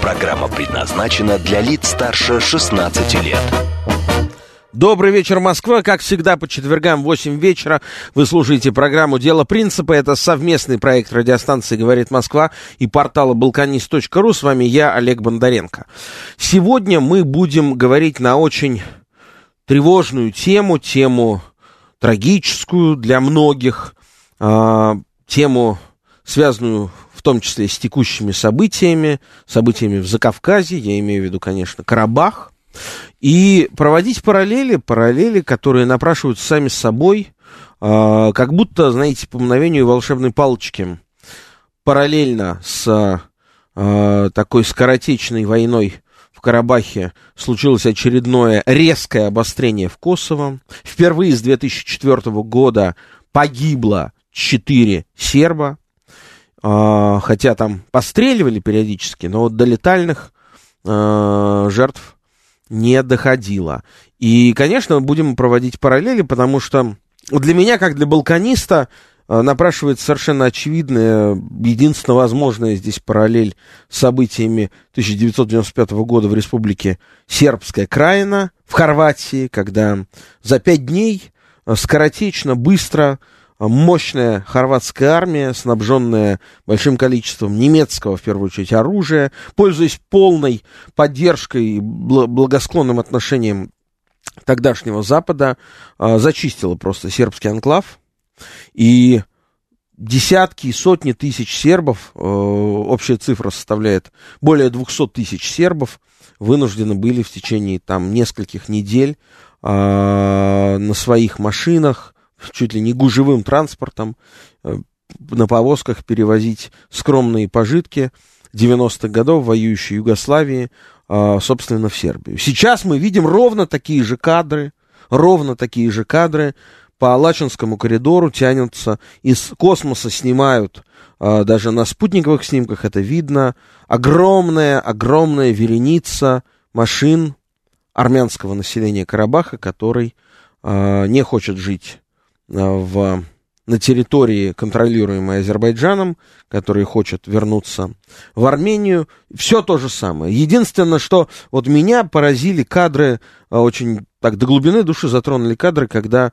Программа предназначена для лиц старше 16 лет. Добрый вечер, Москва. Как всегда, по четвергам в 8 вечера вы слушаете программу «Дело принципа». Это совместный проект радиостанции «Говорит Москва» и портала Balkanist.ru. С вами я, Олег Бондаренко. Сегодня мы будем говорить на очень тревожную тему, тему трагическую для многих, тему, связанную в том числе с текущими событиями в Закавказье, я имею в виду, конечно, Карабах. И проводить параллели, которые напрашиваются сами собой, как будто, знаете, по мгновению волшебной палочки, параллельно с такой скоротечной войной в Карабахе случилось очередное резкое обострение в Косово. Впервые с 2004 года погибло 4 серба, хотя там постреливали периодически, но вот до летальных жертв не доходило. И, конечно, будем проводить параллели, потому что для меня, как для балканиста, напрашивается совершенно очевидная, единственно возможная здесь параллель с событиями 1995 года в республике Сербская Краина в Хорватии, когда за 5 дней скоротечно, быстро мощная хорватская армия, снабженная большим количеством немецкого, в первую очередь, оружия, пользуясь полной поддержкой и благосклонным отношением тогдашнего Запада, зачистила просто сербский анклав. И десятки и сотни тысяч сербов, общая цифра составляет более 200 тысяч сербов, вынуждены были в течение там нескольких недель на своих машинах, чуть ли не гужевым транспортом, на повозках перевозить скромные пожитки 90-х годов воюющей Югославии, собственно, в Сербию. Сейчас мы видим ровно такие же кадры по Лачинскому коридору тянутся, из космоса снимают, даже на спутниковых снимках это видно, огромная вереница машин армянского населения Карабаха, который не хочет жить на территории, контролируемой Азербайджаном, которые хотят вернуться в Армению. Все то же самое. Единственное, что вот меня поразили кадры, очень так до глубины души затронули кадры, когда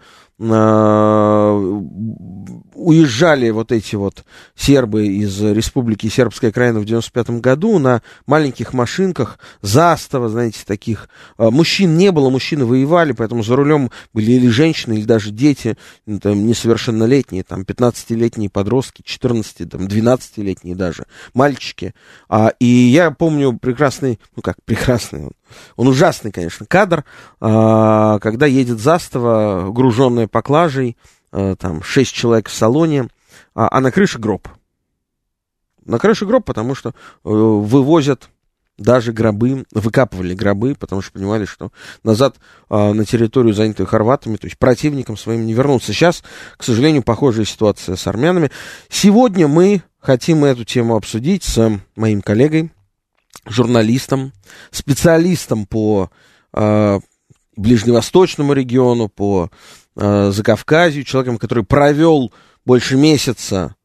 уезжали вот эти вот сербы из республики Сербская Краина в 95 году на маленьких машинках, застава, знаете, таких. Мужчин не было, мужчины воевали, поэтому за рулем были или женщины, или даже дети, там, несовершеннолетние, там, 15-летние подростки, 14, там, 12-летние даже, мальчики. И я помню прекрасный, он ужасный, конечно, кадр, когда едет застава, груженная поклажей, там 6 человек в салоне, а на крыше гроб. На крыше гроб, потому что вывозят даже гробы, выкапывали гробы, потому что понимали, что назад на территорию, занятую хорватами, то есть противникам своим, не вернуться. Сейчас, к сожалению, похожая ситуация с армянами. Сегодня мы хотим эту тему обсудить с моим коллегой, журналистом, специалистом по ближневосточному региону, по Закавказью, человеком, который провел больше месяца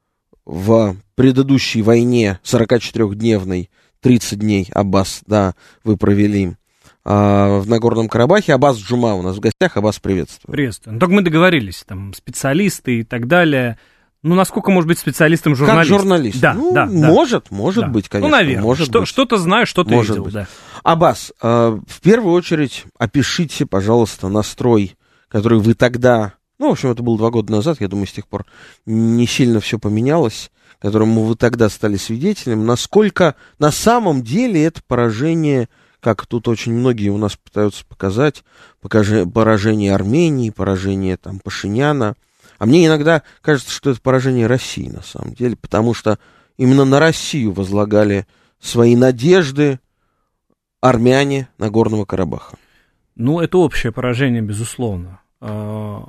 в предыдущей войне 44-дневной, 30 дней, Аббас, да, вы провели в Нагорном Карабахе. Аббас Джума у нас в гостях. Аббас, приветствую. Приветствую. Ну, только мы договорились, там, специалисты и так далее. Ну, насколько может быть специалистом журналист? Как журналист? Да, ну, да, может да. быть, конечно. Ну, наверное, может быть. Что-то знаю, что-то видел, быть. Да. Аббас, в первую очередь опишите, пожалуйста, настрой, который вы тогда, ну, в общем, это было 2 года назад, я думаю, с тех пор не сильно все поменялось, которому вы тогда стали свидетелем, насколько на самом деле это поражение, как тут очень многие у нас пытаются показать, поражение Армении, поражение там Пашиняна. А мне иногда кажется, что это поражение России, на самом деле, потому что именно на Россию возлагали свои надежды армяне Нагорного Карабаха? Ну, это общее поражение, безусловно. В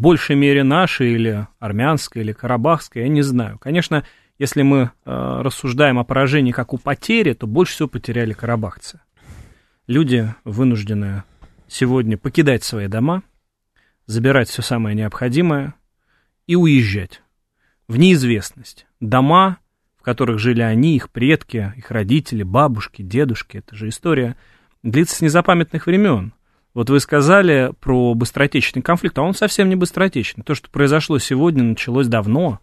большей мере нашей или армянской, или карабахской, я не знаю. Конечно, если мы рассуждаем о поражении как о потере, то больше всего потеряли карабахцы. Люди вынуждены сегодня покидать свои дома, забирать все самое необходимое и уезжать в неизвестность. Дома, в которых жили они, их предки, их родители, бабушки, дедушки, это же история, длится с незапамятных времен. Вот вы сказали про быстротечный конфликт, а он совсем не быстротечный. То, что произошло сегодня, началось давно,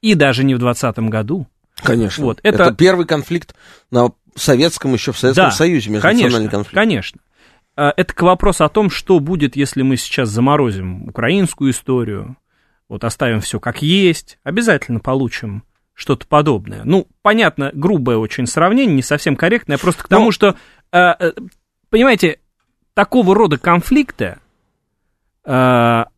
и даже не в 2020 году. Конечно, вот, это первый конфликт в Советском Союзе, межнациональный конфликт. Конечно. Это к вопросу о том, что будет, если мы сейчас заморозим украинскую историю, вот оставим все как есть, обязательно получим что-то подобное. Ну, понятно, грубое очень сравнение, не совсем корректное, просто к тому, что, понимаете, такого рода конфликты,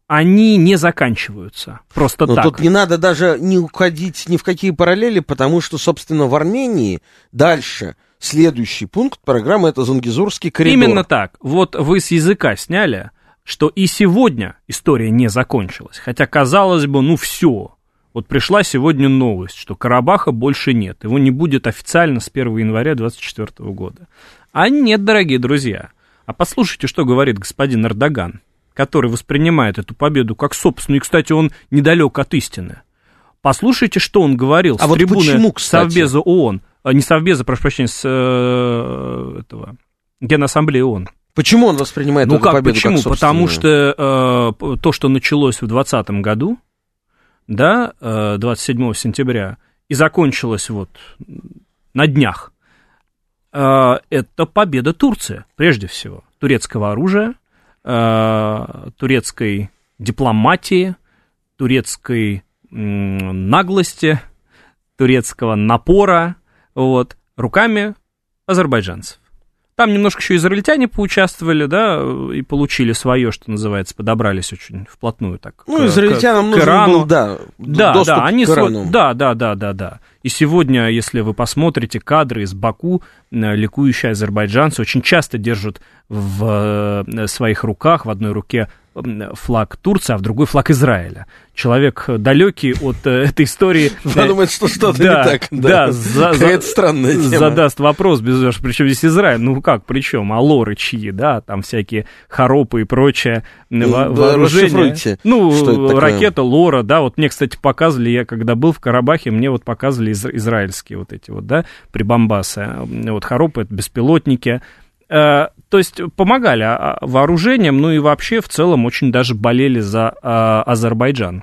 они не заканчиваются просто так. Но тут не надо даже не уходить ни в какие параллели, потому что, собственно, в Армении дальше следующий пункт программы — это Зангезурский коридор. Именно так. Вот вы с языка сняли, что и сегодня история не закончилась. Хотя, казалось бы, ну все. Вот пришла сегодня новость, что Карабаха больше нет. Его не будет официально с 1 января 2024 года. А нет, дорогие друзья. А послушайте, что говорит господин Эрдоган, который воспринимает эту победу как собственную. И, кстати, он недалек от истины. Послушайте, что он говорил с трибуны Совбеза ООН. Не Совбеза, прошу прощения, с этого Генассамблеи ООН. Почему он воспринимает эту победу как собственную? Потому что то, что началось в 2020 году, 27 сентября, и закончилось вот на днях, это победа Турции, прежде всего, турецкого оружия, турецкой дипломатии, турецкой наглости, турецкого напора, вот, руками азербайджанцев. Там немножко еще израильтяне поучаствовали, и получили свое, что называется, подобрались очень вплотную так. Израильтянам к нужен был, доступ к Ирану. Да. И сегодня, если вы посмотрите кадры из Баку, ликующие азербайджанцы очень часто держат в своих руках, в одной руке флаг Турции, а в другой флаг Израиля. Человек далекий от этой истории. Думает, что что-то не так. Это странная тема. Задаст вопрос, причем здесь Израиль? Ну как, причем? А лоры чьи, там всякие хоропы и прочее вооружение. Ну, ракета, лора, вот мне, кстати, показывали, я когда был в Карабахе, мне вот показывали израильские вот эти прибамбасы. Вот хоропы, это беспилотники. То есть помогали вооружением, ну и вообще в целом очень даже болели за Азербайджан.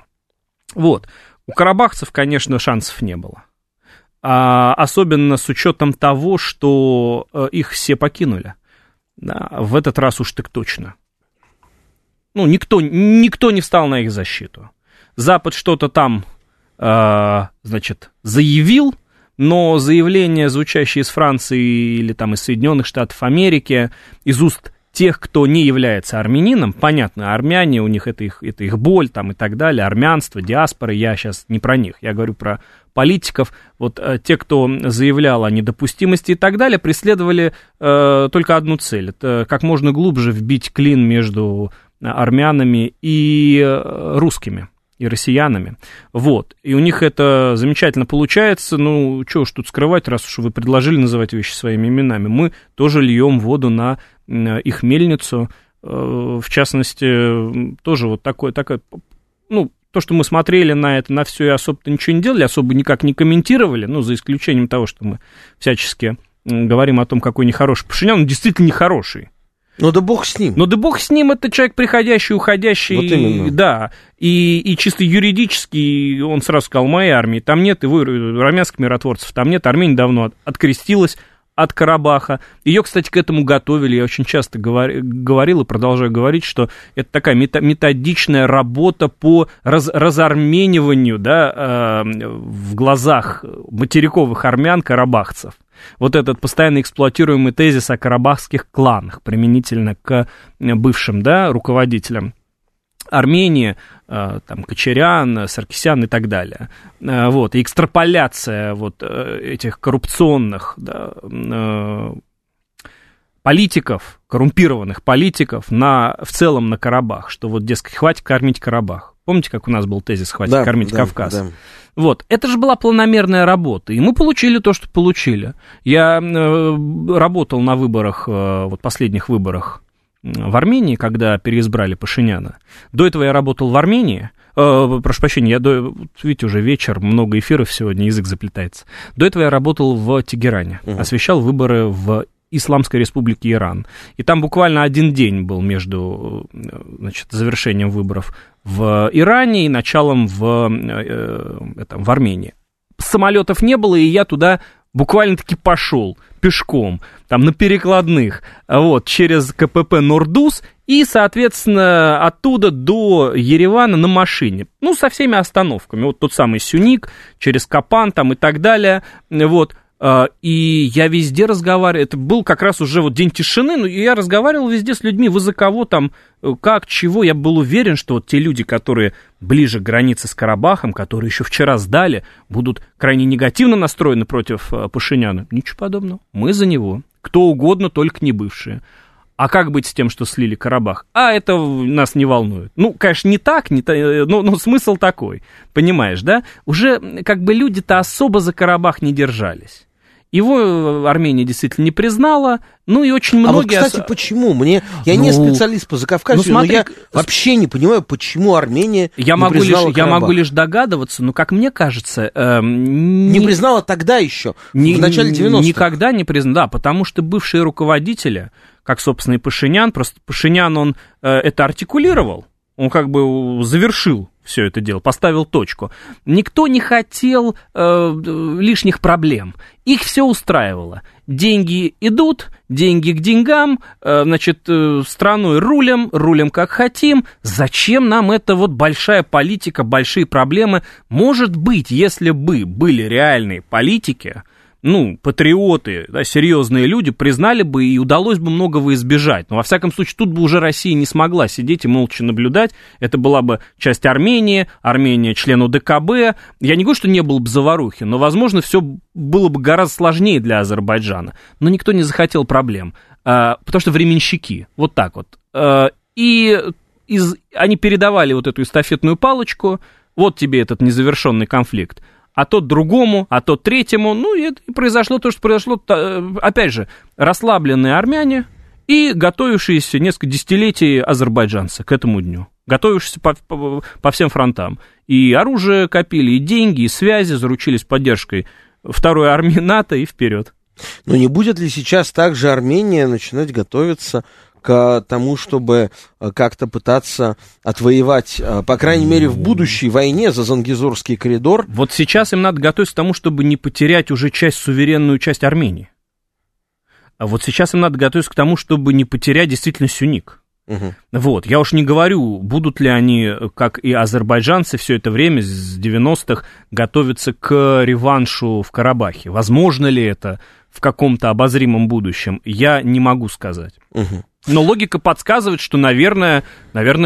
Вот. У карабахцев, конечно, шансов не было. Особенно с учетом того, что их все покинули. В этот раз уж так точно. Ну, никто не встал на их защиту. Запад что-то там, заявил. Но заявления, звучащие из Франции или там из Соединенных Штатов Америки, из уст тех, кто не является армянином, понятно, армяне, у них это их боль там и так далее, армянство, диаспора, я сейчас не про них, я говорю про политиков, вот те, кто заявлял о недопустимости и так далее, преследовали только одну цель, это как можно глубже вбить клин между армянами и русскими. И россиянами, вот, и у них это замечательно получается, ну, чего уж тут скрывать, раз уж вы предложили называть вещи своими именами, мы тоже льем воду на их мельницу, в частности, тоже вот такое, ну, то, что мы смотрели на это, на все и особо-то ничего не делали, особо никак не комментировали, ну, за исключением того, что мы всячески говорим о том, какой нехороший Пашинян, он действительно нехороший. Но да бог с ним, это человек приходящий, уходящий. Вот именно. Да, и чисто юридически он сразу сказал, моей армии там нет, и армянских миротворцев там нет, Армения давно открестилась от Карабаха. Ее, кстати, к этому готовили, я очень часто говорил и продолжаю говорить, что это такая методичная работа по разармениванию в глазах материковых армян карабахцев. Вот этот постоянно эксплуатируемый тезис о карабахских кланах, применительно к бывшим руководителям Армении, там, Кочарян, Саркисян и так далее. Вот, и экстраполяция вот этих коррупционных политиков, коррумпированных политиков в целом на Карабах, что вот, дескать, хватит кормить Карабах. Помните, как у нас был тезис «хватит кормить Кавказ»? Да. Вот, это же была планомерная работа, и мы получили то, что получили. Я работал на выборах, последних выборах в Армении, когда переизбрали Пашиняна. До этого я работал в Армении. Прошу прощения, видите, уже вечер, много эфиров сегодня, язык заплетается. До этого я работал в Тегеране, освещал выборы в Исламской Республики Иран. И там буквально один день был между завершением выборов в Иране и началом в Армении. Самолетов не было, и я туда буквально-таки пошел пешком, там на перекладных, через КПП Нордус, и, соответственно, оттуда до Еревана на машине. Ну, со всеми остановками. Вот тот самый Сюник, через Капан там и так далее, И я везде разговаривал, это был как раз уже день тишины, но я разговаривал везде с людьми, вы за кого там, как, чего. Я был уверен, что те люди, которые ближе к границе с Карабахом, которые еще вчера сдали, будут крайне негативно настроены против Пашиняна. Ничего подобного, мы за него, кто угодно, только не бывшие. А как быть с тем, что слили Карабах? А это нас не волнует. Ну, конечно, не так, но смысл такой, понимаешь, да? Уже как бы люди-то особо за Карабах не держались. Его Армения действительно не признала, ну и очень многие... А вот, кстати, почему? Я не специалист по Закавказью, но я вообще не понимаю, почему Армения не признала Карабах. Я могу лишь догадываться, но, как мне кажется... Не признала тогда еще, в начале 90-х. Никогда не признала, да, потому что бывшие руководители, как, собственно, и Пашинян, просто Пашинян, он это артикулировал, он как бы завершил все это дело, поставил точку. Никто не хотел лишних проблем. Их все устраивало. Деньги идут, деньги к деньгам, страной рулим как хотим. Зачем нам эта большая политика, большие проблемы? Может быть, если бы были реальные политики... патриоты, да, серьезные люди, признали бы, и удалось бы многого избежать. Но, во всяком случае, тут бы уже Россия не смогла сидеть и молча наблюдать. Это была бы часть Армении, Армения член ОДКБ. Я не говорю, что не было бы заварухи, но, возможно, все было бы гораздо сложнее для Азербайджана. Но никто не захотел проблем, потому что временщики, вот так вот. Они передавали вот эту эстафетную палочку, вот тебе этот незавершенный конфликт. А тот другому, а тот третьему. И произошло то, что произошло. Опять же, расслабленные армяне и готовившиеся несколько десятилетий азербайджанцы к этому дню. Готовившиеся по всем фронтам. И оружие копили, и деньги, и связи, заручились поддержкой второй армии НАТО и вперед. Но не будет ли сейчас также Армения начинать готовиться к тому, чтобы как-то пытаться отвоевать, по крайней мере, в будущей войне за Зангезурский коридор? Вот сейчас им надо готовиться к тому, чтобы не потерять уже суверенную часть Армении. А вот сейчас им надо готовиться к тому, чтобы не потерять действительно Сюник. Угу. Я уж не говорю, будут ли они, как и азербайджанцы, все это время с 90-х готовиться к реваншу в Карабахе. Возможно ли это в каком-то обозримом будущем? Я не могу сказать. Угу. Но логика подсказывает, что, наверное,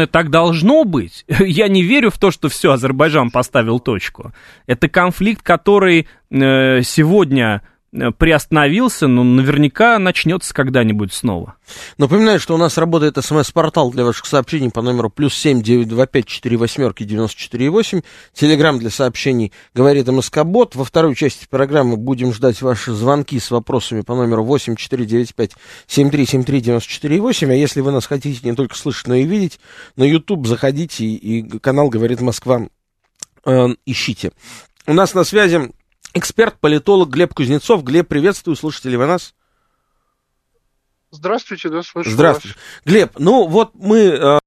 так должно быть. Я не верю в то, что все, Азербайджан поставил точку. Это конфликт, который сегодня приостановился, но наверняка начнется когда-нибудь снова. Напоминаю, что у нас работает СМС-портал для ваших сообщений по номеру +7 925 48 94 8. Телеграм для сообщений говорит МСК-бот. Во второй части программы будем ждать ваши звонки с вопросами по номеру 8 495 73 73 94 8. А если вы нас хотите не только слышать, но и видеть, на YouTube заходите и канал «Говорит Москва» ищите. У нас на связи эксперт-политолог Глеб Кузнецов. Глеб, приветствую, слушатели, вы нас? Здравствуйте, да, слушаю. Здравствуйте. Вас. Глеб, мы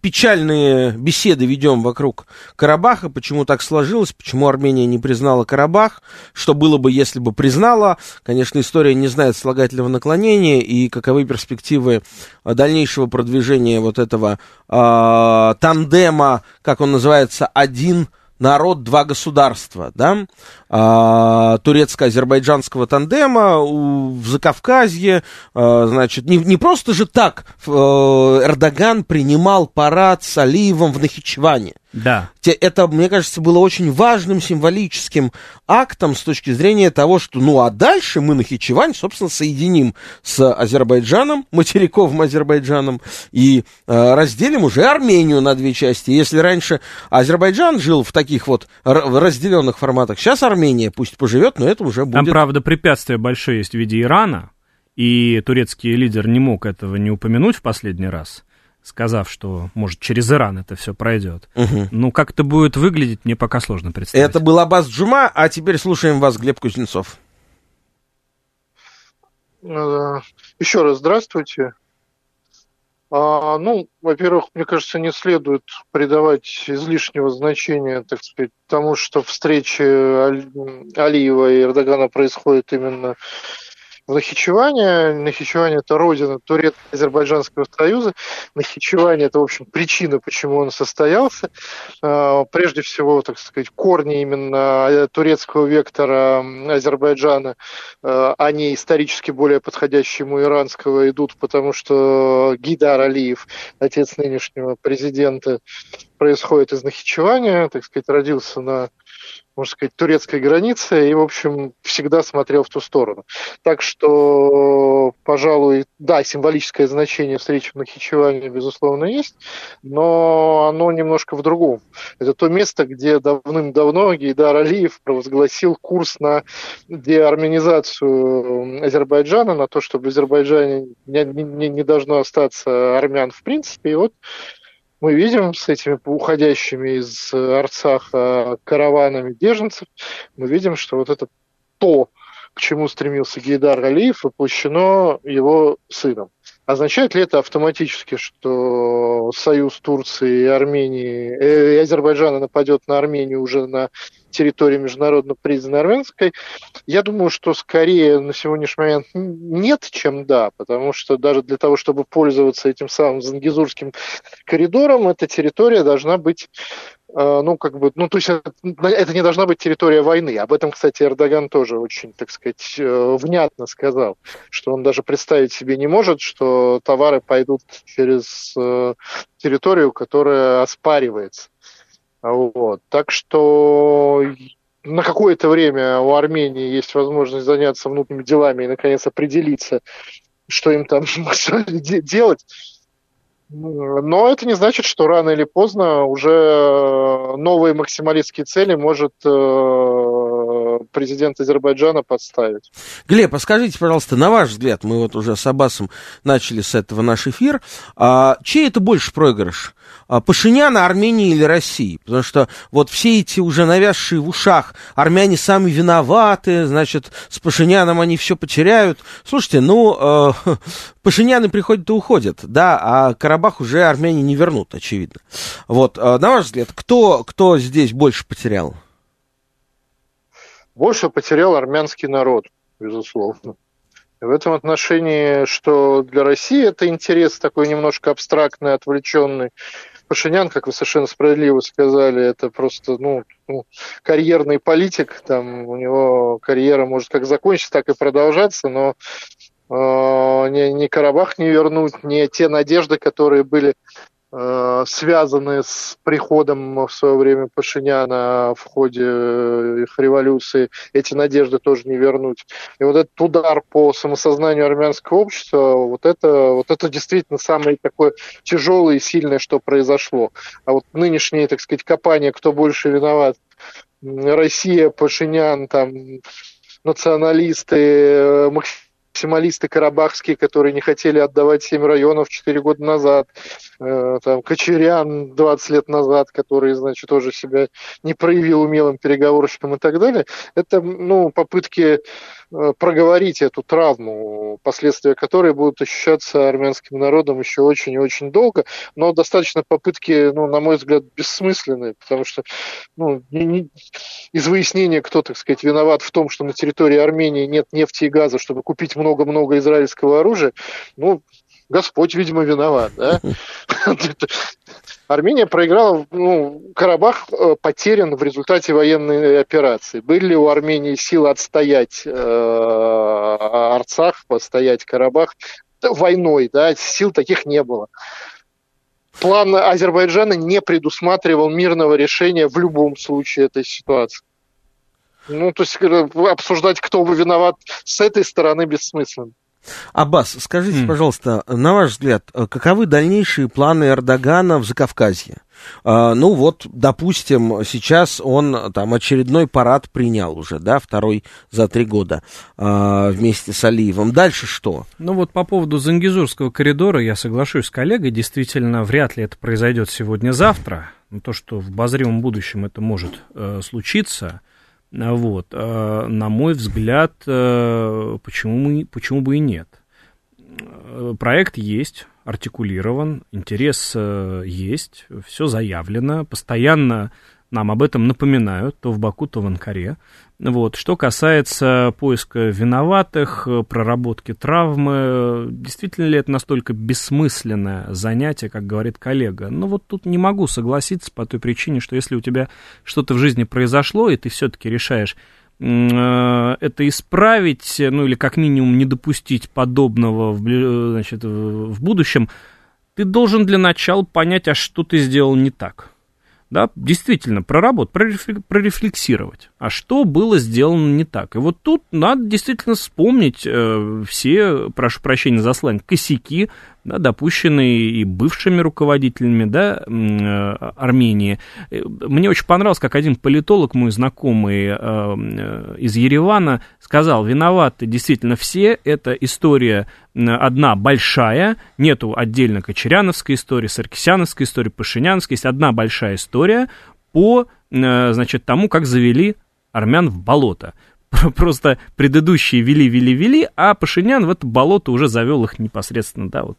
печальные беседы ведем вокруг Карабаха, почему так сложилось, почему Армения не признала Карабах, что было бы, если бы признала. Конечно, история не знает слагательного наклонения, и каковы перспективы дальнейшего продвижения вот этого тандема, как он называется, один народ, два государства, да, турецко-азербайджанского тандема в Закавказье. Не просто же так Эрдоган принимал парад с Алиевым в Нахичеване. Да. Это, мне кажется, было очень важным символическим актом с точки зрения того, что, ну, а дальше мы Нахичевань, собственно, соединим с Азербайджаном, материковым Азербайджаном, и разделим уже Армению на две части. Если раньше Азербайджан жил в таких вот разделенных форматах, сейчас Армения пусть поживет, но это уже будет... Там, правда, препятствия большие есть в виде Ирана, и турецкий лидер не мог этого не упомянуть в последний раз, сказав, что, может, через Иран это все пройдет. Угу. Ну, как это будет выглядеть, мне пока сложно представить. Это был Аббас Джума, а теперь слушаем вас, Глеб Кузнецов. Еще раз здравствуйте. Ну, во-первых, мне кажется, не следует придавать излишнего значения, так сказать, тому, что встреча Алиева и Эрдогана происходит именно... в Нахичеване. Нахичевань – это родина Турецко-Азербайджанского союза. Нахичевань – это, в общем, причина, почему он состоялся. Прежде всего, так сказать, корни именно турецкого вектора Азербайджана, они исторически более подходящие ему иранского идут, потому что Гейдар Алиев, отец нынешнего президента, происходит из Нахичевани, так сказать, родился на... можно сказать, турецкой границы, и, в общем, всегда смотрел в ту сторону. Так что, пожалуй, да, символическое значение встречи в Нахичеване, безусловно, есть, но оно немножко в другом. Это то место, где давным-давно Гейдар Алиев провозгласил курс на деарменизацию Азербайджана, на то, что в Азербайджане не должно остаться армян в принципе, и вот мы видим с этими уходящими из Арцаха караванами беженцев, мы видим, что вот это то, к чему стремился Гейдар Алиев, воплощено его сыном. Означает ли это автоматически, что союз Турции и Армении, и Азербайджана нападет на Армению уже на территории международно признанной армянской? Я думаю, что скорее на сегодняшний момент нет, чем да, потому что даже для того, чтобы пользоваться этим самым Зангезурским коридором, эта территория должна быть, то есть это не должна быть территория войны. Об этом, кстати, Эрдоган тоже очень, так сказать, внятно сказал, что он даже представить себе не может, что товары пойдут через территорию, которая оспаривается. Вот. Так что на какое-то время у Армении есть возможность заняться внутренними делами и, наконец, определиться, что им там делать. Но это не значит, что рано или поздно уже новые максималистские цели может президент Азербайджана подставить. Глеб, а скажите, пожалуйста, на ваш взгляд, мы вот уже с Аббасом начали с этого наш эфир, чей это больше проигрыш? Пашиняна, Армении или России? Потому что вот все эти уже навязшие в ушах армяне сами виноваты, значит, с Пашиняном они все потеряют. Слушайте, Пашиняны приходят и уходят, да, а Карабах уже армяне не вернут, очевидно. Вот, на ваш взгляд, кто здесь больше потерял? Больше потерял армянский народ, безусловно. В этом отношении, что для России это интерес такой немножко абстрактный, отвлеченный. Пашинян, как вы совершенно справедливо сказали, это просто карьерный политик. Там у него карьера может как закончиться, так и продолжаться, но ни Карабах не вернуть, ни те надежды, которые были связаны с приходом в свое время Пашиняна в ходе их революции, эти надежды тоже не вернуть. И вот этот удар по самосознанию армянского общества, вот это действительно самое такое тяжелое и сильное, что произошло. А вот нынешние, так сказать, копания, кто больше виноват, Россия, Пашинян, там, националисты, максималисты карабахские, которые не хотели отдавать 7 районов 4 года назад, там, Кочарян 20 лет назад, который, значит, тоже себя не проявил умелым переговорщиком и так далее, это, попытки проговорить эту травму, последствия которой будут ощущаться армянским народом еще очень и очень долго, но достаточно попытки, на мой взгляд, бессмысленные, потому что из выяснения, кто, так сказать, виноват в том, что на территории Армении нет нефти и газа, чтобы купить много-много израильского оружия, Господь, видимо, виноват, да? Армения проиграла, Карабах потерян в результате военной операции. Были ли у Армении силы отстоять Арцах, отстоять Карабах войной, да? Сил таких не было. План Азербайджана не предусматривал мирного решения в любом случае этой ситуации. Ну, то есть обсуждать, кто виноват, с этой стороны бессмысленно. Аббас, скажите, пожалуйста, на ваш взгляд, каковы дальнейшие планы Эрдогана в Закавказье? Ну вот, допустим, сейчас он там очередной парад принял уже, да, второй за 3 года вместе с Алиевым. Дальше что? Ну вот по поводу Зангезурского коридора я соглашусь с коллегой, действительно, вряд ли это произойдет сегодня-завтра. То, что в обозримом будущем это может случиться. Вот, на мой взгляд, почему бы и нет. Проект есть, артикулирован, интерес есть, все заявлено, постоянно нам об этом напоминают, то в Баку, то в Анкаре. Вот. Что касается поиска виноватых, проработки травмы, действительно ли это настолько бессмысленное занятие, как говорит коллега? Ну вот тут не могу согласиться по той причине, что если у тебя что-то в жизни произошло, и ты все-таки решаешь это исправить, ну или как минимум не допустить подобного в будущем, ты должен для начала понять, а что ты сделал не так. Да, действительно, проработать, прорефлексировать, а что было сделано не так. И вот тут надо действительно вспомнить все, прошу прощения за сленг, косяки, да, допущенные и бывшими руководителями, да, Армении. Мне очень понравилось, как один политолог, мой знакомый из Еревана, сказал, виноваты действительно все, это история одна большая, нету отдельно кочаряновской истории, саркисяновской истории, пашинянской, есть одна большая история по, значит, тому, как завели армян в болото. Просто предыдущие вели, а Пашинян в это болото уже завел их непосредственно, да, вот,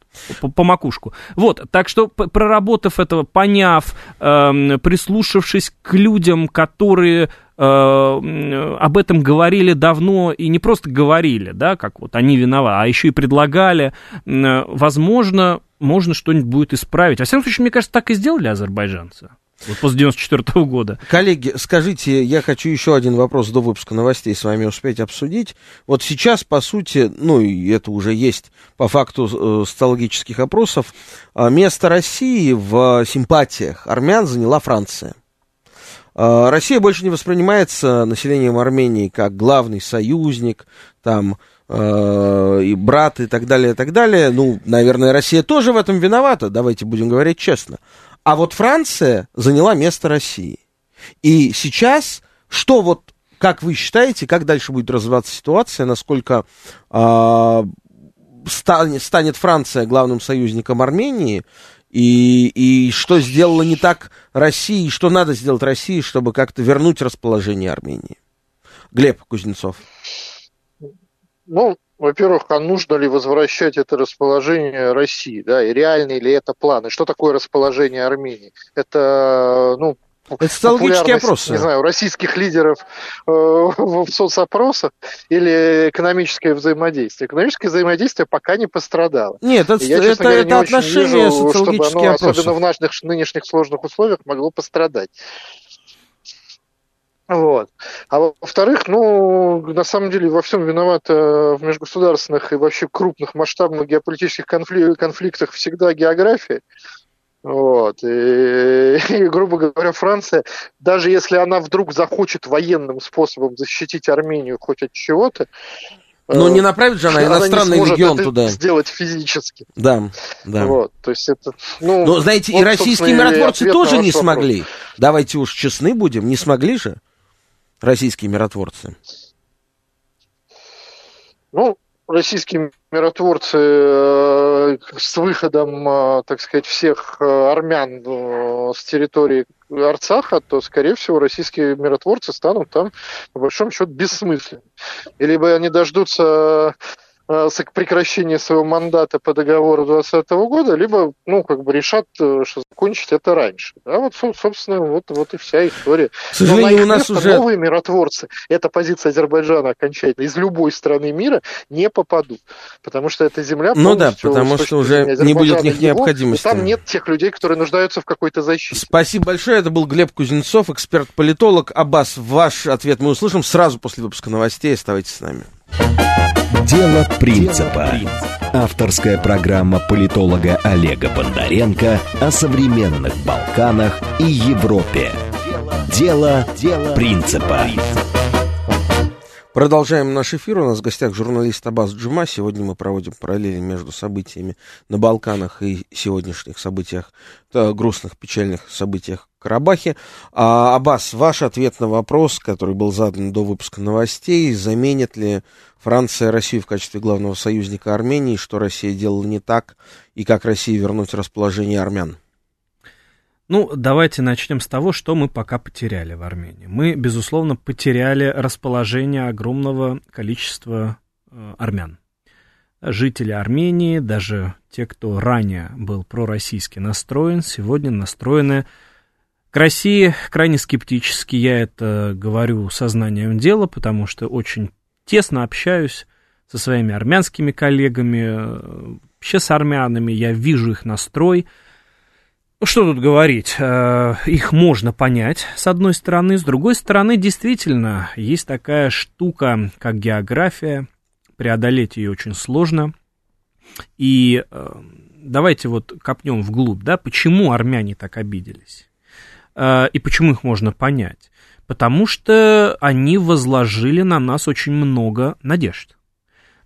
по макушку. Вот, так что, проработав этого, поняв, прислушавшись к людям, которые об этом говорили давно, и не просто говорили, да, как вот они виноваты, а еще и предлагали, возможно, можно что-нибудь будет исправить. Во всяком случае, мне кажется, так и сделали азербайджанцы. Вот после 94 года. Коллеги, скажите, я хочу еще один вопрос до выпуска новостей с вами успеть обсудить. Вот сейчас, по сути, ну и это уже есть по факту социологических опросов, место России в симпатиях армян заняла Франция. Россия больше не воспринимается населением Армении как главный союзник, там, и брат, и так далее, и так далее. Ну, наверное, Россия тоже в этом виновата, давайте будем говорить честно. А вот Франция заняла место России. И сейчас, что вот, как вы считаете, как дальше будет развиваться ситуация, насколько станет Франция главным союзником Армении, и что сделала не так Россия, и что надо сделать России, чтобы как-то вернуть расположение Армении? Глеб Кузнецов. Ну, во-первых, а нужно ли возвращать это расположение России, да, и реальный ли это план, и что такое расположение Армении? Это, ну, это социологические опросы, не знаю, российских лидеров в соцопросах или экономическое взаимодействие? Экономическое взаимодействие пока не пострадало. Нет, это отношение социологических опросов. Особенно в наших нынешних сложных условиях могло пострадать. Вот. А во-вторых, ну, на самом деле во всем виновата в межгосударственных и вообще крупных масштабных геополитических конфликтах всегда география. Вот. И, грубо говоря, Франция, даже если она вдруг захочет военным способом защитить Армению хоть от чего-то, но не направит же она иностранный легион туда. Сделать физически. Да, да. Вот, то есть это, ну, но, знаете, вот, и российские миротворцы тоже не смогли. Вопрос. Давайте уж честны будем, не смогли же российские миротворцы? Ну, российские миротворцы с выходом, так сказать, всех армян с территории Арцаха, то, скорее всего, российские миротворцы станут там, по большому счету, бессмысленными. Либо они дождутся прекращения своего мандата по договору 2020 года, либо, ну, как бы решат, что закончить это раньше. Да, вот, собственно, вот и вся история. К сожалению, но у нас уже новые миротворцы, эта позиция Азербайджана окончательно, из любой страны мира не попадут, потому что эта земля полностью... Ну да, потому что уже не будет в них необходимости. Там нет тех людей, которые нуждаются в какой-то защите. Спасибо большое, это был Глеб Кузнецов, эксперт-политолог. Аббас, ваш ответ мы услышим сразу после выпуска новостей. Оставайтесь с нами. Дело принципа. Авторская программа политолога Олега Бондаренко о современных Балканах и Европе. Дело принципа. Продолжаем наш эфир. У нас в гостях журналист Аббас Джума. Сегодня мы проводим параллели между событиями на Балканах и сегодняшних событиях, грустных, печальных событиях в Карабахе. Аббас, ваш ответ на вопрос, который был задан до выпуска новостей: заменит ли Франция Россию в качестве главного союзника Армении, что Россия делала не так, и как России вернуть расположение армян? Ну, давайте начнем с того, что мы пока потеряли в Армении. Мы, безусловно, потеряли расположение огромного количества армян. Жители Армении, даже те, кто ранее был пророссийски настроен, сегодня настроены к России крайне скептически. Я это говорю сознанием дела, потому что очень тесно общаюсь со своими армянскими коллегами, вообще с армянами, я вижу их настрой. Что тут говорить? Их можно понять, с одной стороны. С другой стороны, действительно, есть такая штука, как география. Преодолеть ее очень сложно. И давайте вот копнем вглубь, да, почему армяне так обиделись? И почему их можно понять? Потому что они возложили на нас очень много надежд.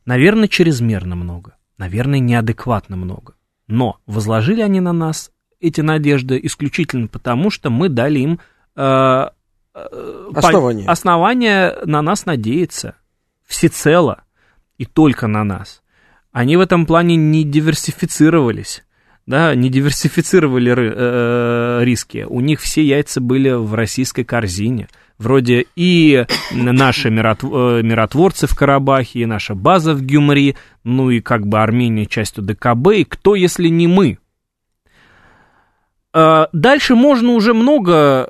Наверное, чрезмерно много. Наверное, неадекватно много. Но возложили они на нас эти надежды исключительно потому, что мы дали им основания на нас надеяться, всецело и только на нас. Они в этом плане не диверсифицировались, да, не диверсифицировали риски. У них все яйца были в российской корзине. Вроде и наши миротворцы в Карабахе, и наша база в Гюмри, ну и как бы Армения частью ДКБ, и кто, если не мы? Дальше можно уже много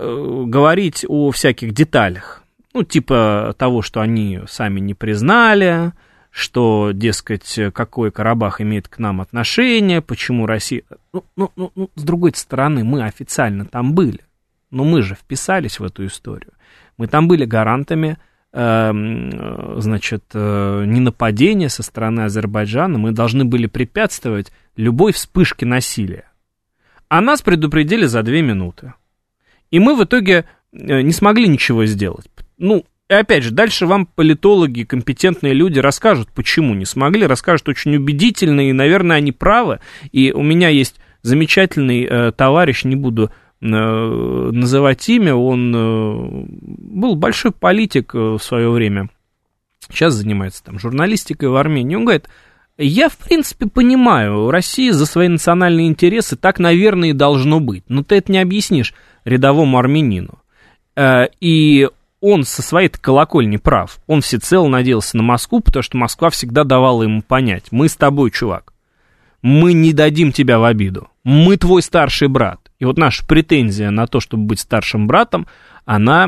говорить о всяких деталях, ну, типа того, что они сами не признали, что, дескать, какой Карабах имеет к нам отношение, почему Россия... Ну, с другой стороны, мы официально там были, но мы же вписались в эту историю. Мы там были гарантами, значит, ненападения со стороны Азербайджана, мы должны были препятствовать любой вспышке насилия. А нас предупредили за 2 минуты. И мы в итоге не смогли ничего сделать. Ну, и опять же, дальше вам политологи, компетентные люди расскажут, почему не смогли, расскажут очень убедительно, и, наверное, они правы. И у меня есть замечательный товарищ, не буду называть имя, он был большой политик в свое время, сейчас занимается там журналистикой в Армении, он говорит: я, в принципе, понимаю, Россия за свои национальные интересы так, наверное, и должно быть. Но ты это не объяснишь рядовому армянину. И он со своей колокольни прав. Он всецело надеялся на Москву, потому что Москва всегда давала ему понять: мы с тобой, чувак. Мы не дадим тебя в обиду. Мы твой старший брат. И вот наша претензия на то, чтобы быть старшим братом, она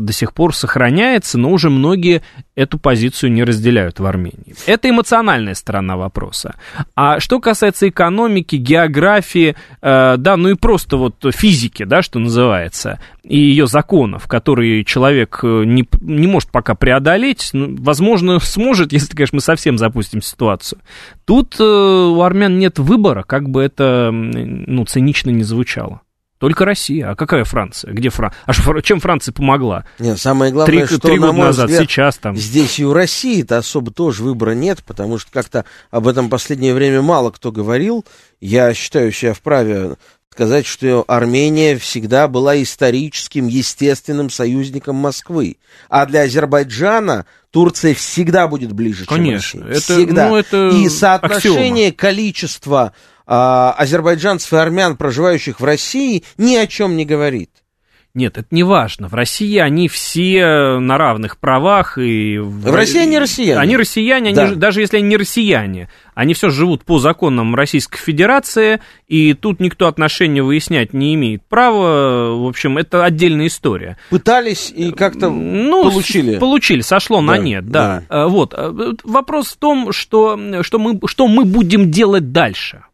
до сих пор сохраняется, но уже многие эту позицию не разделяют в Армении. Это эмоциональная сторона вопроса. А что касается экономики, географии, да, ну и просто вот физики, да, что называется, и ее законов, которые человек не может пока преодолеть, возможно, сможет, если, конечно, мы совсем запустим ситуацию. Тут у армян нет выбора, как бы это, ну, цинично не звучало. Только Россия. А какая Франция? Где Франция? А чем Франция помогла? Нет, самое главное, что, на мой взгляд, сейчас там... здесь и у России-то особо тоже выбора нет, потому что как-то об этом в последнее время мало кто говорил. Я считаю себя вправе сказать, что Армения всегда была историческим, естественным союзником Москвы. А для Азербайджана Турция всегда будет ближе, конечно, чем Россия. Это, всегда. Ну, это и соотношение количества азербайджанцев и армян, проживающих в России, ни о чем не говорит. Нет, это не важно. В России они все на равных правах. И в России они россияне. Они россияне, да. Они, даже если они не россияне. Они все живут по законам Российской Федерации, и тут никто отношения выяснять не имеет права. В общем, это отдельная история. Пытались и как-то получили. Получили, сошло на нет, да. Вот. Вопрос в том, что мы будем делать дальше.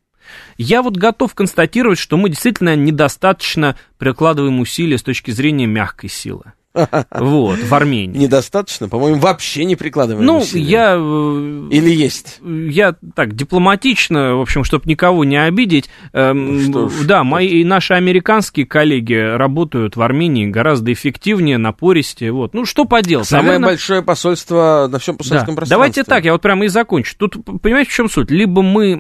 Я вот готов констатировать, что мы действительно недостаточно прикладываем усилия с точки зрения мягкой силы. Вот, в Армении. Недостаточно? По-моему, вообще не прикладываем усилия. Ну, я... Или есть? Я так, дипломатично, в общем, чтобы никого не обидеть. Да, наши американские коллеги работают в Армении гораздо эффективнее, напористее. Вот. Ну, что поделать? Самое большое посольство на всем посольском пространстве. Давайте так, я вот прямо и закончу. Тут, понимаете, в чем суть? Либо мы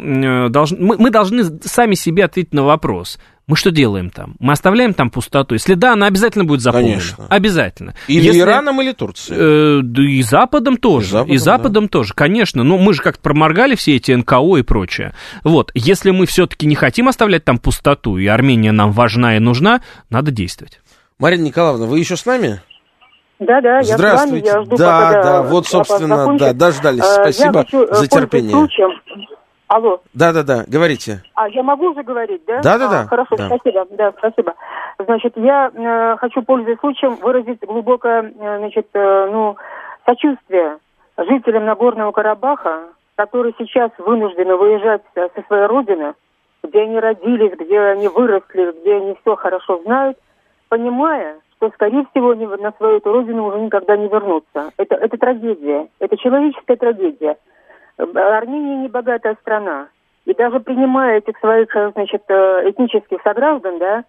должны сами себе ответить на вопрос. Мы что делаем там? Мы оставляем там пустоту? Если да, она обязательно будет заполнена. Конечно. Обязательно. Или Ираном, или Турцией. Да и Западом тоже. И Западом тоже, конечно. Но мы же как-то проморгали все эти НКО и прочее. Вот. Если мы все-таки не хотим оставлять там пустоту, и Армения нам важна и нужна, надо действовать. Марина Николаевна, вы еще с нами? Да, я с вами. Я жду, да, вот, собственно, дождались. Спасибо за терпение. Алло. Да, говорите. Я могу уже говорить, да? Да. Хорошо, да. Спасибо, спасибо. Значит, я хочу, пользуясь случаем, выразить глубокое, сочувствие жителям Нагорного Карабаха, которые сейчас вынуждены выезжать со своей родины, где они родились, где они выросли, где они все хорошо знают, понимая, что, скорее всего, они на свою эту родину уже никогда не вернутся. Это трагедия, это человеческая трагедия. Армения не богатая страна. И даже принимая этих своих, этнических сограждан, да,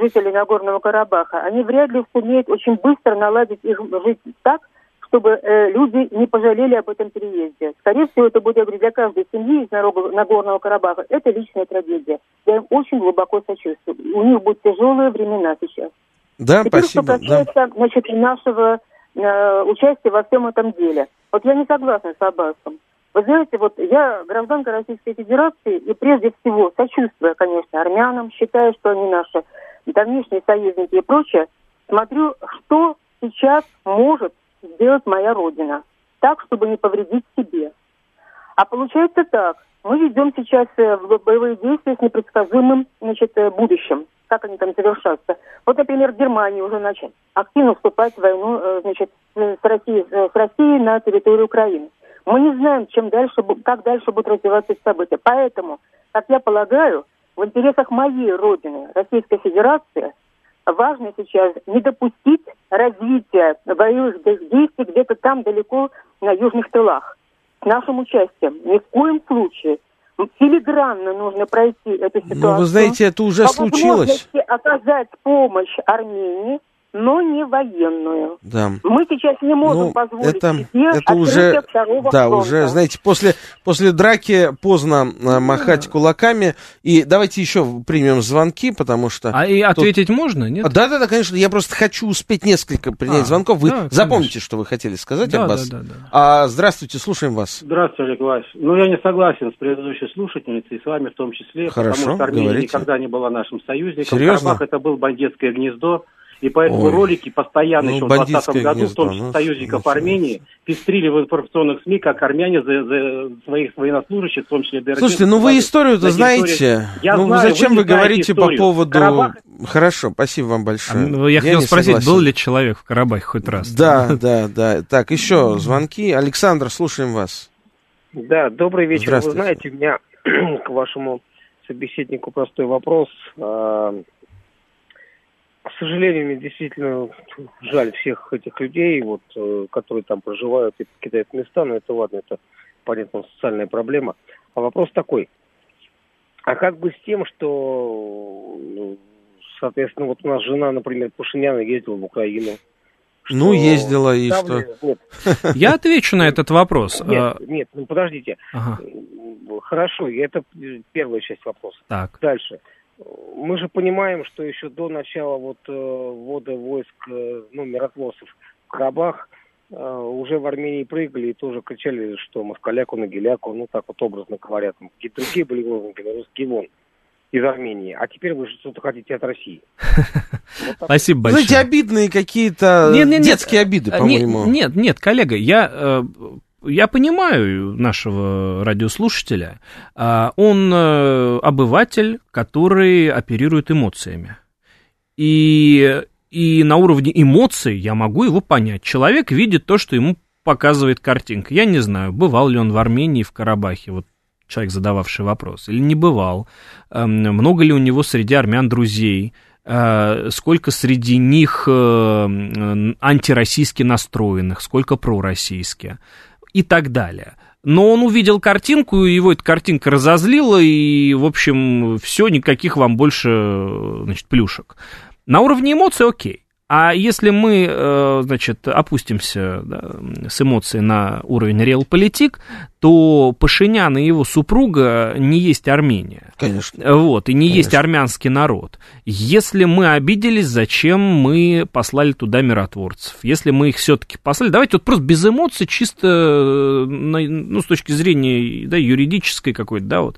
жителей Нагорного Карабаха, они вряд ли сумеют очень быстро наладить их жизнь так, чтобы люди не пожалели об этом переезде. Скорее всего, это будет, я говорю, для каждой семьи из Нагорного Карабаха. Это личная трагедия. Я им очень глубоко сочувствую. У них будут тяжелые времена сейчас. Да, теперь, спасибо. Теперь, что касается, нашего участия во всем этом деле. Вот я не согласна с Аббасом. Вы знаете, вот я гражданка Российской Федерации, и прежде всего сочувствуя, конечно, армянам, считаю, что они наши давнишние союзники и прочее, смотрю, что сейчас может сделать моя родина, так, чтобы не повредить себе. А получается так, мы ведем сейчас боевые действия с непредсказуемым, будущим, как они там завершатся. Вот, например, Германия уже начала активно вступать в войну, с Россией на территории Украины. Мы не знаем, как дальше будут развиваться эти события. Поэтому, как я полагаю, в интересах моей родины, Российской Федерации, важно сейчас не допустить развития боевых действий где-то там далеко на южных тылах. С нашим участием ни в коем случае. Филигранно нужно пройти эту ситуацию. Ну, вы знаете, это уже случилось. Оказать помощь Армении, но не военную. Да. Мы сейчас не можем позволить себе открытие второго фронта. Уже, знаете, после драки поздно махать кулаками. И давайте еще примем звонки, потому что... И ответить можно, нет? Да, конечно. Я просто хочу успеть несколько принять звонков. Вы запомните, что вы хотели сказать об вас. Да. Здравствуйте, слушаем вас. Здравствуйте, Олег Иванович. Я не согласен с предыдущей слушательницей, и с вами в том числе. Хорошо, потому что Армения никогда не была нашим союзником. Серьезно? Карабах — это был бандитское гнездо. И поэтому ролики постоянно еще в 2020 году, в том числе союзников Армении, пестрили в информационных СМИ, как армяне за своих военнослужащих, в том числе ДРГ. Слушайте, вы историю-то знаете. Знаю, зачем вы говорите историю по поводу... Карабах... Хорошо, спасибо вам большое. Я хотел спросить, был ли человек в Карабахе хоть раз? Да. Так, еще звонки. Александр, слушаем вас. Да, добрый вечер. Вы знаете, у меня к вашему собеседнику простой вопрос. К сожалению, мне действительно жаль всех этих людей, которые там проживают и покидают места, но это ладно, это, понятно, социальная проблема. А вопрос такой, а как бы с тем, что, соответственно, у нас жена, например, Пашиняна ездила в Украину. Ездила и что? Я отвечу на этот вопрос. Нет, подождите. Ага. Хорошо, это первая часть вопроса. Так. Дальше. Мы же понимаем, что еще до начала ввода войск, миротворцев в Карабах, уже в Армении прыгали и тоже кричали, что москаляку, нагиляку, так вот образно говорят. Какие-то другие были лозунги, русский вон из Армении. А теперь вы что-то хотите от России. Спасибо большое. Знаете, обидные какие-то детские обиды, по-моему. Нет, коллега, Я понимаю нашего радиослушателя. Он обыватель, который оперирует эмоциями. И на уровне эмоций я могу его понять. Человек видит то, что ему показывает картинка. Я не знаю, бывал ли он в Армении, в Карабахе, человек, задававший вопрос, или не бывал. Много ли у него среди армян друзей? сколько среди них антироссийски настроенных, сколько пророссийски и так далее. Но он увидел картинку, и его эта картинка разозлила, и, в общем, все, никаких вам больше, значит, плюшек. На уровне эмоций окей. А если мы, значит, опустимся, да, с эмоций на уровень реалполитик, то Пашинян и его супруга не есть Армения. Конечно. Вот, и не Конечно. Есть армянский народ. Если мы обиделись, зачем мы послали туда миротворцев? Если мы их все-таки послали, давайте вот просто без эмоций, чисто, ну, с точки зрения, да, юридической какой-то, да, вот,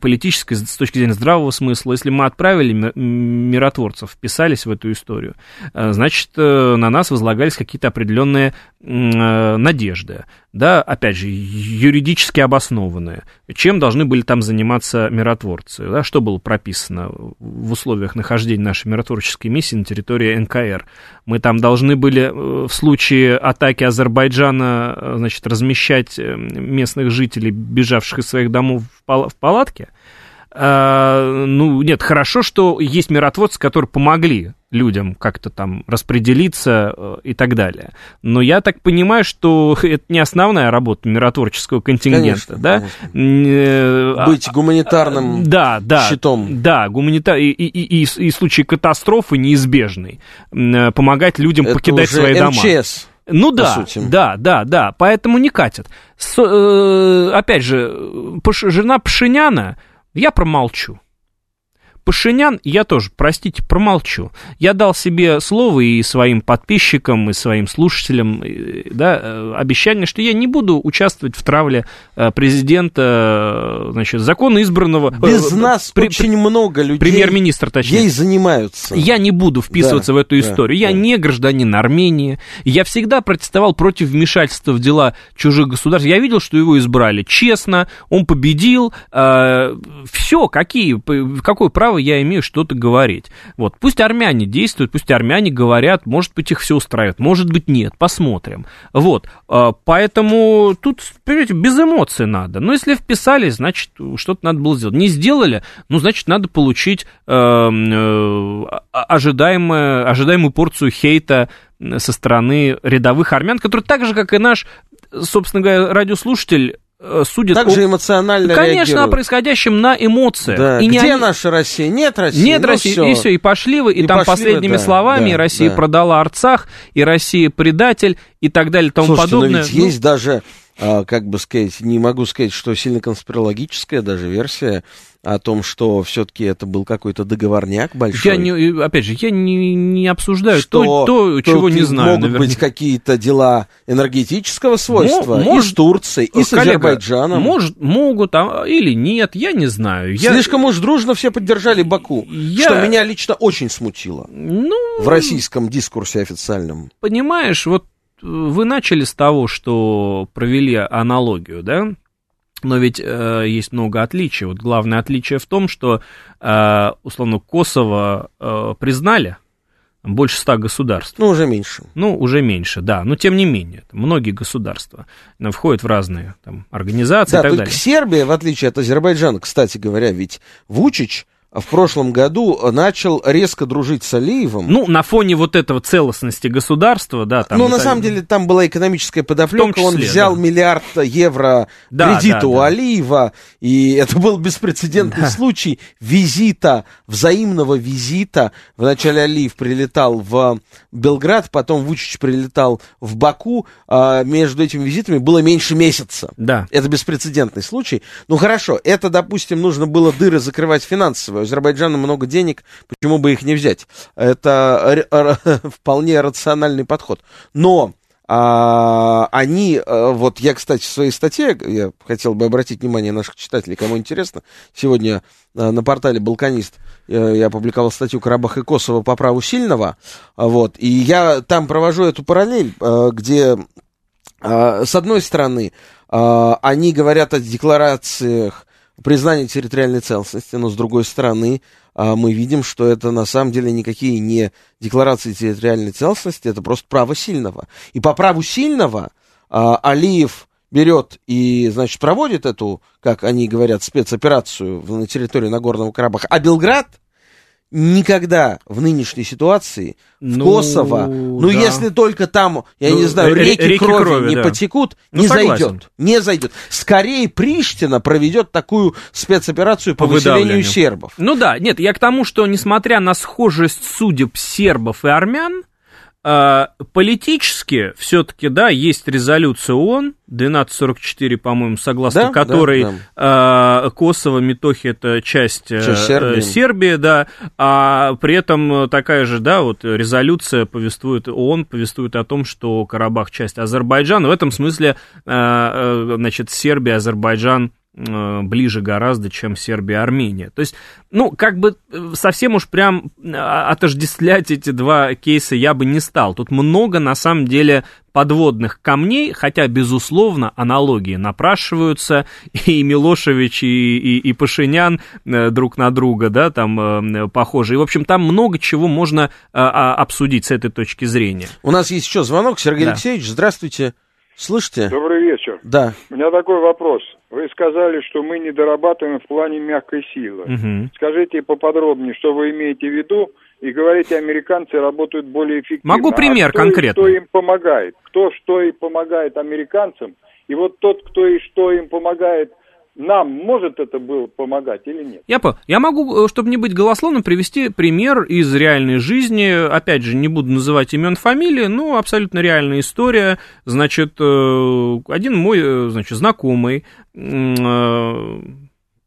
политической, с точки зрения здравого смысла, если мы отправили миротворцев, вписались в эту историю, значит, на нас возлагались какие-то определенные надежды, да, опять же, юридически обоснованные. Чем должны были там заниматься миротворцы, да, что было прописано в условиях нахождения нашей миротворческой миссии на территории НКР. Мы там должны были в случае атаки Азербайджана, значит, размещать местных жителей, бежавших из своих домов, в палатке. Ну, нет, хорошо, что есть миротворцы, которые помогли людям как-то там распределиться и так далее. Но я так понимаю, что это не основная работа миротворческого контингента, конечно, да? Конечно. Быть гуманитарным, да, да, щитом. Да, и в случае катастрофы неизбежной помогать людям это покидать уже свои дома. МЧС. Ну да, да, да, да, поэтому не катят. Опять же, жена Пашиняна, я промолчу. Пашинян, я тоже, простите, промолчу. Я дал себе слово и своим подписчикам, и своим слушателям, да, обещание, что я не буду участвовать в травле президента, значит, законоизбранного... Без нас очень много людей... Премьер-министр, точнее. Ей занимаются. Я не буду вписываться, да, в эту историю. Да, я не гражданин Армении. Я всегда протестовал против вмешательства в дела чужих государств. Я видел, что его избрали честно, он победил. Все, какое право я имею что-то говорить. Вот. Пусть армяне действуют, пусть армяне говорят, может быть, их все устраивает, может быть, нет, посмотрим. Вот. Поэтому тут, понимаете, без эмоций надо. Но если вписались, значит, что-то надо было сделать. Не сделали, ну, значит, надо получить ожидаемую порцию хейта со стороны рядовых армян, которые так же, как и наш, собственно говоря, радиослушатель, судят также эмоционально, конечно, реагируют. О происходящем на эмоциях. Да. И где наша Россия? Нет России. Нет России, все. И все, и пошли вы, и там пошли последними, да, словами, да, Россия, да, продала Арцах, и Россия предатель, и так далее, и тому подобное. Слушайте, но ведь есть даже, как бы сказать, не могу сказать, что сильно конспирологическая даже версия о том, что все-таки это был какой-то договорняк большой. Опять же, я не обсуждаю то чего не знаю. Могут быть какие-то дела энергетического свойства, и с Турцией, и с Азербайджаном. Могут, или нет, я не знаю. Слишком уж дружно все поддержали Баку, что меня лично очень смутило в российском дискурсе официальном. Понимаешь, вот вы начали с того, что провели аналогию, да? Но ведь есть много отличий. Вот главное отличие в том, что, условно, Косово признали больше 100 государств. Ну, уже меньше, да. Но, тем не менее, многие государства входят в разные там организации, да, и так далее. Да, только Сербия, в отличие от Азербайджана, кстати говоря, ведь Вучич в прошлом году начал резко дружить с Алиевым. Ну, на фоне вот этого целостности государства, да. Там, ну, на самом деле, там была экономическая подоплека. Он взял, да, $1 миллиард кредита, да, у Алиева, и это был беспрецедентный, да, случай взаимного визита. Вначале Алиев прилетал в Белград, потом Вучич прилетал в Баку. Между этими визитами было меньше месяца. Да. Это беспрецедентный случай. Ну, хорошо, это, допустим, нужно было дыры закрывать финансово. У Азербайджана много денег, почему бы их не взять? Это вполне рациональный подход. Но они, вот я, кстати, в своей статье, я хотел бы обратить внимание наших читателей, кому интересно, сегодня на портале Balkanist я опубликовал статью «Карабах и Косово по праву сильного», вот, и я там провожу эту параллель, где, с одной стороны, они говорят о декларациях признание территориальной целостности, но, с другой стороны, мы видим, что это на самом деле никакие не декларации территориальной целостности, это просто право сильного. И по праву сильного Алиев берет и, значит, проводит эту, как они говорят, спецоперацию на территории Нагорного Карабаха, а Белград никогда в нынешней ситуации в Косово, если только там, не знаю, реки крови не потекут, не зайдет. Скорее Приштина проведет такую спецоперацию по выселению сербов. Я к тому, что несмотря на схожесть судеб сербов и армян, политически все-таки, есть резолюция ООН 1244, по-моему, согласно которой Косово, Метохия — это часть Сербии, а при этом такая же, резолюция повествует, ООН повествует о том, что Карабах — часть Азербайджана. В этом смысле, Сербия, Азербайджан ближе гораздо, чем Сербия и Армения. То есть, совсем уж прям отождествлять эти два кейса я бы не стал. Тут много, на самом деле, подводных камней, хотя, безусловно, аналогии напрашиваются, и Милошевич, и Пашинян друг на друга, похожи. И, в общем, там много чего можно обсудить с этой точки зрения. У нас есть еще звонок. Сергей Алексеевич, здравствуйте. Слышите? Добрый вечер. Да. У меня такой вопрос. Вы сказали, что мы не дорабатываем в плане мягкой силы. Угу. Скажите поподробнее, что вы имеете в виду, и говорите, американцы работают более эффективно. Могу пример конкретно. Кто им помогает? Кто что и помогает американцам? И вот тот, кто и что им помогает, нам может это было помогать или нет? Я могу, чтобы не быть голословным, привести пример из реальной жизни. Опять же, не буду называть имен, фамилии, но абсолютно реальная история. Значит, один мой, знакомый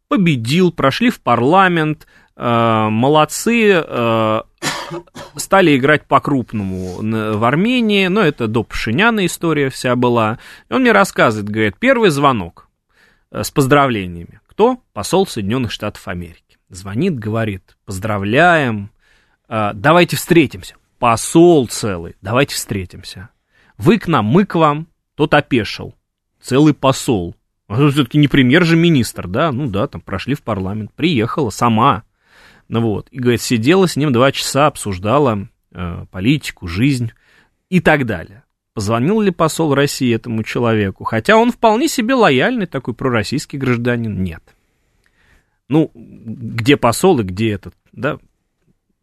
победил, прошли в парламент, молодцы, стали играть по-крупному в Армении, но это до Пашиняна история вся была. Он мне рассказывает, говорит, первый звонок с поздравлениями. Кто? Посол Соединенных Штатов Америки. Звонит, говорит, поздравляем, давайте встретимся. Посол целый, давайте встретимся. Вы к нам, мы к вам. Тот опешил. Целый посол. Он все-таки не премьер же министр, прошли в парламент. Приехала сама. И, говорит, сидела с ним 2 часа, обсуждала политику, жизнь и так далее. Позвонил ли посол России этому человеку? Хотя он вполне себе лояльный такой пророссийский гражданин. Нет. Где посол и где этот,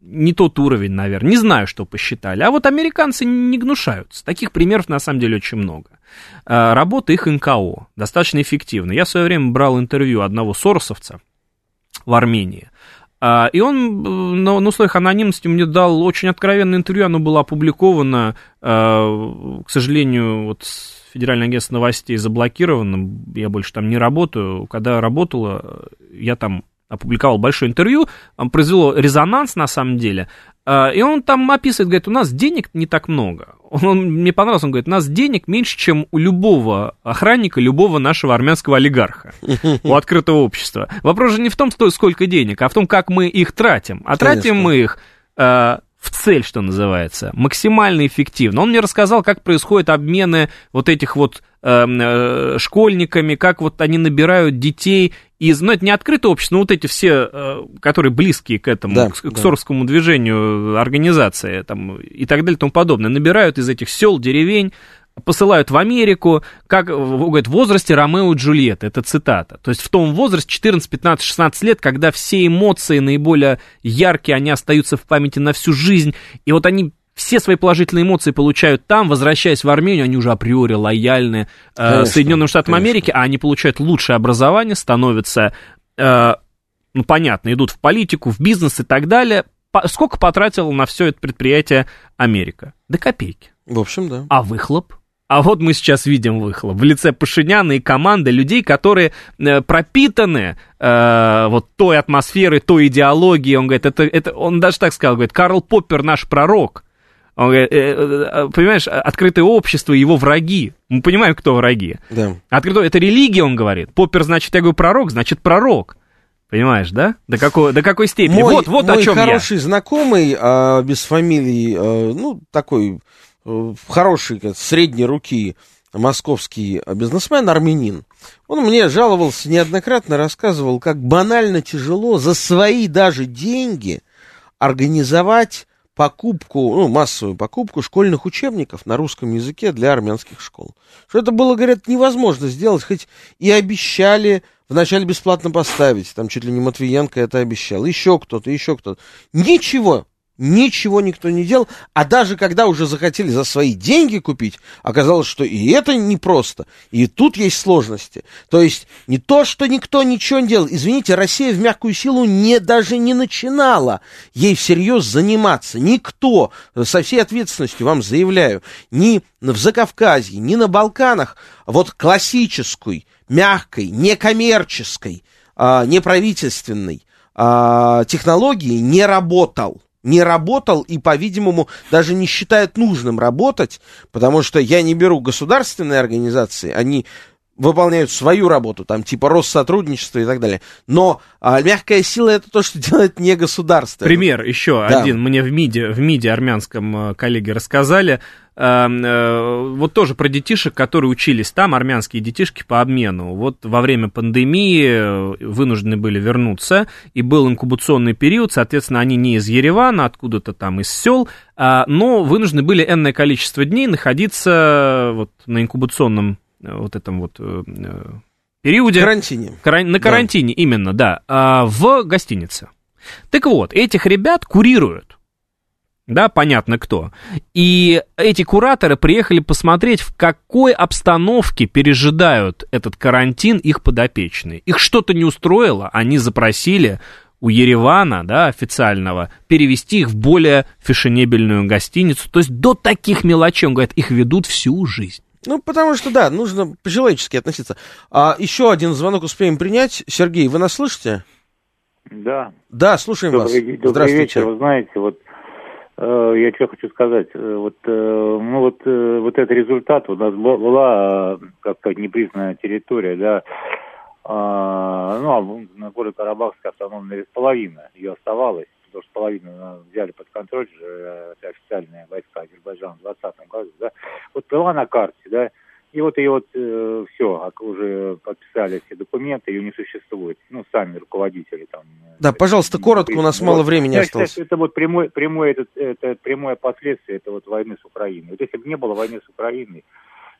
не тот уровень, наверное. Не знаю, что посчитали. А вот американцы не гнушаются. Таких примеров, на самом деле, очень много. Работа их НКО достаточно эффективна. Я в свое время брал интервью одного соросовца в Армении. И он на условиях анонимности мне дал очень откровенное интервью, оно было опубликовано, к сожалению, Федеральное агентство новостей заблокировано, я больше там не работаю, когда работала, я там опубликовал большое интервью, произвело резонанс на самом деле, и он там описывает, говорит, у нас денег не так много, мне понравилось, он говорит, у нас денег меньше, чем у любого охранника, любого нашего армянского олигарха, у открытого общества. Вопрос же не в том, сколько денег, а в том, как мы их тратим, а тратим мы их в цель, что называется, максимально эффективно. Он мне рассказал, как происходят обмены этих школьниками, как они набирают детей из... это не открытое общество, но эти все, которые близкие к этому, к сорскому движению организации там, и так далее и тому подобное, набирают из этих сел, деревень, посылают в Америку, как, говорит, в возрасте Ромео и Джульетты, это цитата. То есть в том возрасте, 14, 15, 16 лет, когда все эмоции наиболее яркие, они остаются в памяти на всю жизнь, и они все свои положительные эмоции получают там, возвращаясь в Армению, они уже априори лояльны Соединенным Штатам Америки, а они получают лучшее образование, становятся, идут в политику, в бизнес и так далее. Сколько потратила на все это предприятие Америка? Да копейки. В общем, да. А выхлоп? А вот мы сейчас видим выхлоп в лице Пашиняна и команды людей, которые пропитаны той атмосферой, той идеологией. Он говорит, он даже так сказал, говорит, Карл Поппер наш пророк. Он говорит, понимаешь, открытое общество, его враги. Мы понимаем, кто враги. Да. Открытое, это религия, он говорит. Поппер, значит, я говорю, пророк, значит, пророк. Понимаешь, да? До какой степени? Мой о чем я. Мой хороший знакомый, без фамилии, такой... хороший, средней руки московский бизнесмен, армянин, он мне жаловался неоднократно, рассказывал, как банально тяжело за свои даже деньги организовать покупку, ну, массовую покупку школьных учебников на русском языке для армянских школ. Что это было, говорят, невозможно сделать, хоть и обещали вначале бесплатно поставить, там чуть ли не Матвиенко это обещал, еще кто-то. Ничего никто не делал, а даже когда уже захотели за свои деньги купить, оказалось, что и это непросто, и тут есть сложности. То есть не то, что никто ничего не делал. Извините, Россия в мягкую силу даже не начинала ей всерьез заниматься. Никто, со всей ответственностью вам заявляю, ни в Закавказье, ни на Балканах вот классической, мягкой, некоммерческой, неправительственной технологии не работал. И, по-видимому, даже не считают нужным работать, потому что я не беру государственные организации, они выполняют свою работу, там, типа Россотрудничество и так далее. Но мягкая сила — это то, что делает не государство. Пример еще один. Мне в МИДе армянском коллеги рассказали, вот тоже про детишек, которые учились там, армянские детишки по обмену. Вот во время пандемии вынуждены были вернуться, и был инкубационный период, соответственно, они не из Еревана, откуда-то там из сел, но вынуждены были энное количество дней находиться вот на инкубационном вот этом вот периоде. Карантине. На карантине, да. Именно, да, в гостинице. Так вот, этих ребят курируют. Да, понятно кто. И эти кураторы приехали посмотреть, в какой обстановке пережидают этот карантин их подопечные. Их что-то не устроило, они запросили у Еревана, да, официального, перевести их в более фешенебельную гостиницу. То есть до таких мелочей, он говорит, их ведут всю жизнь. Ну, потому что, да, нужно по-человечески относиться. Еще один звонок успеем принять. Сергей, вы нас слышите? Да. Да, слушаем вас. Добрый вечер. Вы знаете, вот я что хочу сказать. Вот этот результат. У нас была как-то непризнанная территория, да. На город Карабахская автономная республика, половина ее оставалась, потому что половину взяли под контроль официальные войска Азербайджана в 2020 году, да. Вот была на карте, да. И вот ее все, уже подписали все документы, ее не существует. Ну, сами руководители там. Да, пожалйста, коротко, у нас мало времени осталось. Считаю, это вот прямое последствие это вот войны с Украиной. Вот если бы не было войны с Украиной,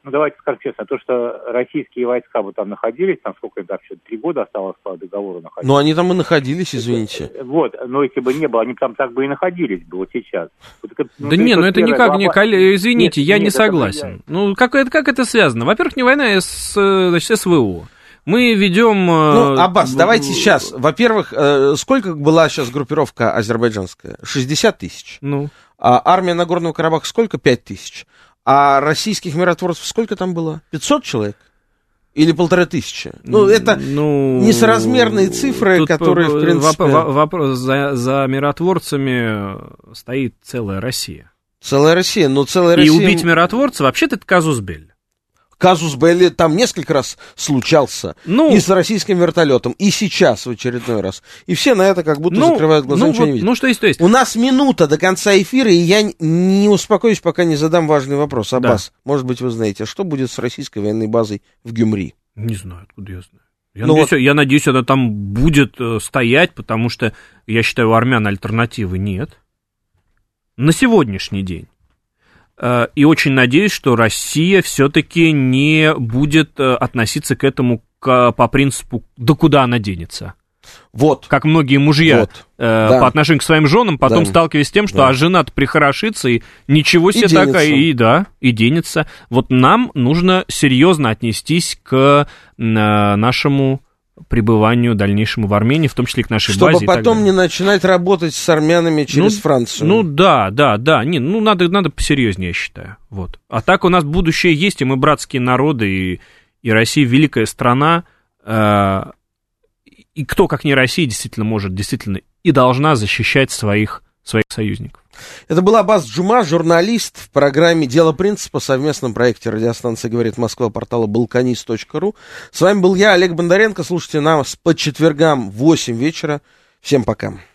ну, давайте скажем честно, то, что российские войска бы там находились, там сколько им там еще, 3 года осталось по договору находиться. Ну, они там и находились, извините. Вот, но если бы не было, они там так бы и находились бы вот сейчас. Вот это, да ну, не, ну это никак не... Извините, я не согласен. Ну, как это связано? Во-первых, не война, а СВО. Мы ведем... Ну, Аббас, давайте сейчас. Во-первых, сколько была сейчас группировка азербайджанская? 60 тысяч. Ну. А армия Нагорного Карабаха сколько? 5 тысяч. А российских миротворцев сколько там было? 500 человек? Или 1500? Ну, это несоразмерные цифры, которые, в принципе... Вопрос за миротворцами стоит целая Россия. И убить миротворца, вообще-то, это казус белли. Казус белли там несколько раз случался. Ну, и с российским вертолетом, и сейчас в очередной раз. И все на это как будто закрывают глаза, ничего не видят. Ну, что есть, то есть. У нас минута до конца эфира, и я не успокоюсь, пока не задам важный вопрос. Аббас, да. Может быть, вы знаете, а что будет с российской военной базой в Гюмри? Не знаю, откуда я знаю. Я надеюсь, она там будет стоять, потому что, я считаю, у армян альтернативы нет. На сегодняшний день. И очень надеюсь, что Россия все-таки не будет относиться к этому по принципу «да куда она денется?». Вот. Как многие мужья по отношению к своим женам потом сталкивались с тем, что а жена-то прихорошится, и ничего себе такая, и денется. Вот нам нужно серьезно отнестись к нашему... пребыванию дальнейшему в Армении, в том числе и к нашей базе. Чтобы потом не начинать работать с армянами через Францию. Ну да. Не, надо посерьезнее, я считаю. Вот. А так у нас будущее есть, и мы братские народы, и Россия великая страна. И кто, как не Россия, действительно может и должна защищать своих союзников. Это был Аббас Джума, журналист в программе «Дело принципа», совместном проекте радиостанции «Говорит Москва», портала Balkanist.ru. С вами был я, Олег Бондаренко. Слушайте нас по четвергам в 8 вечера. Всем пока.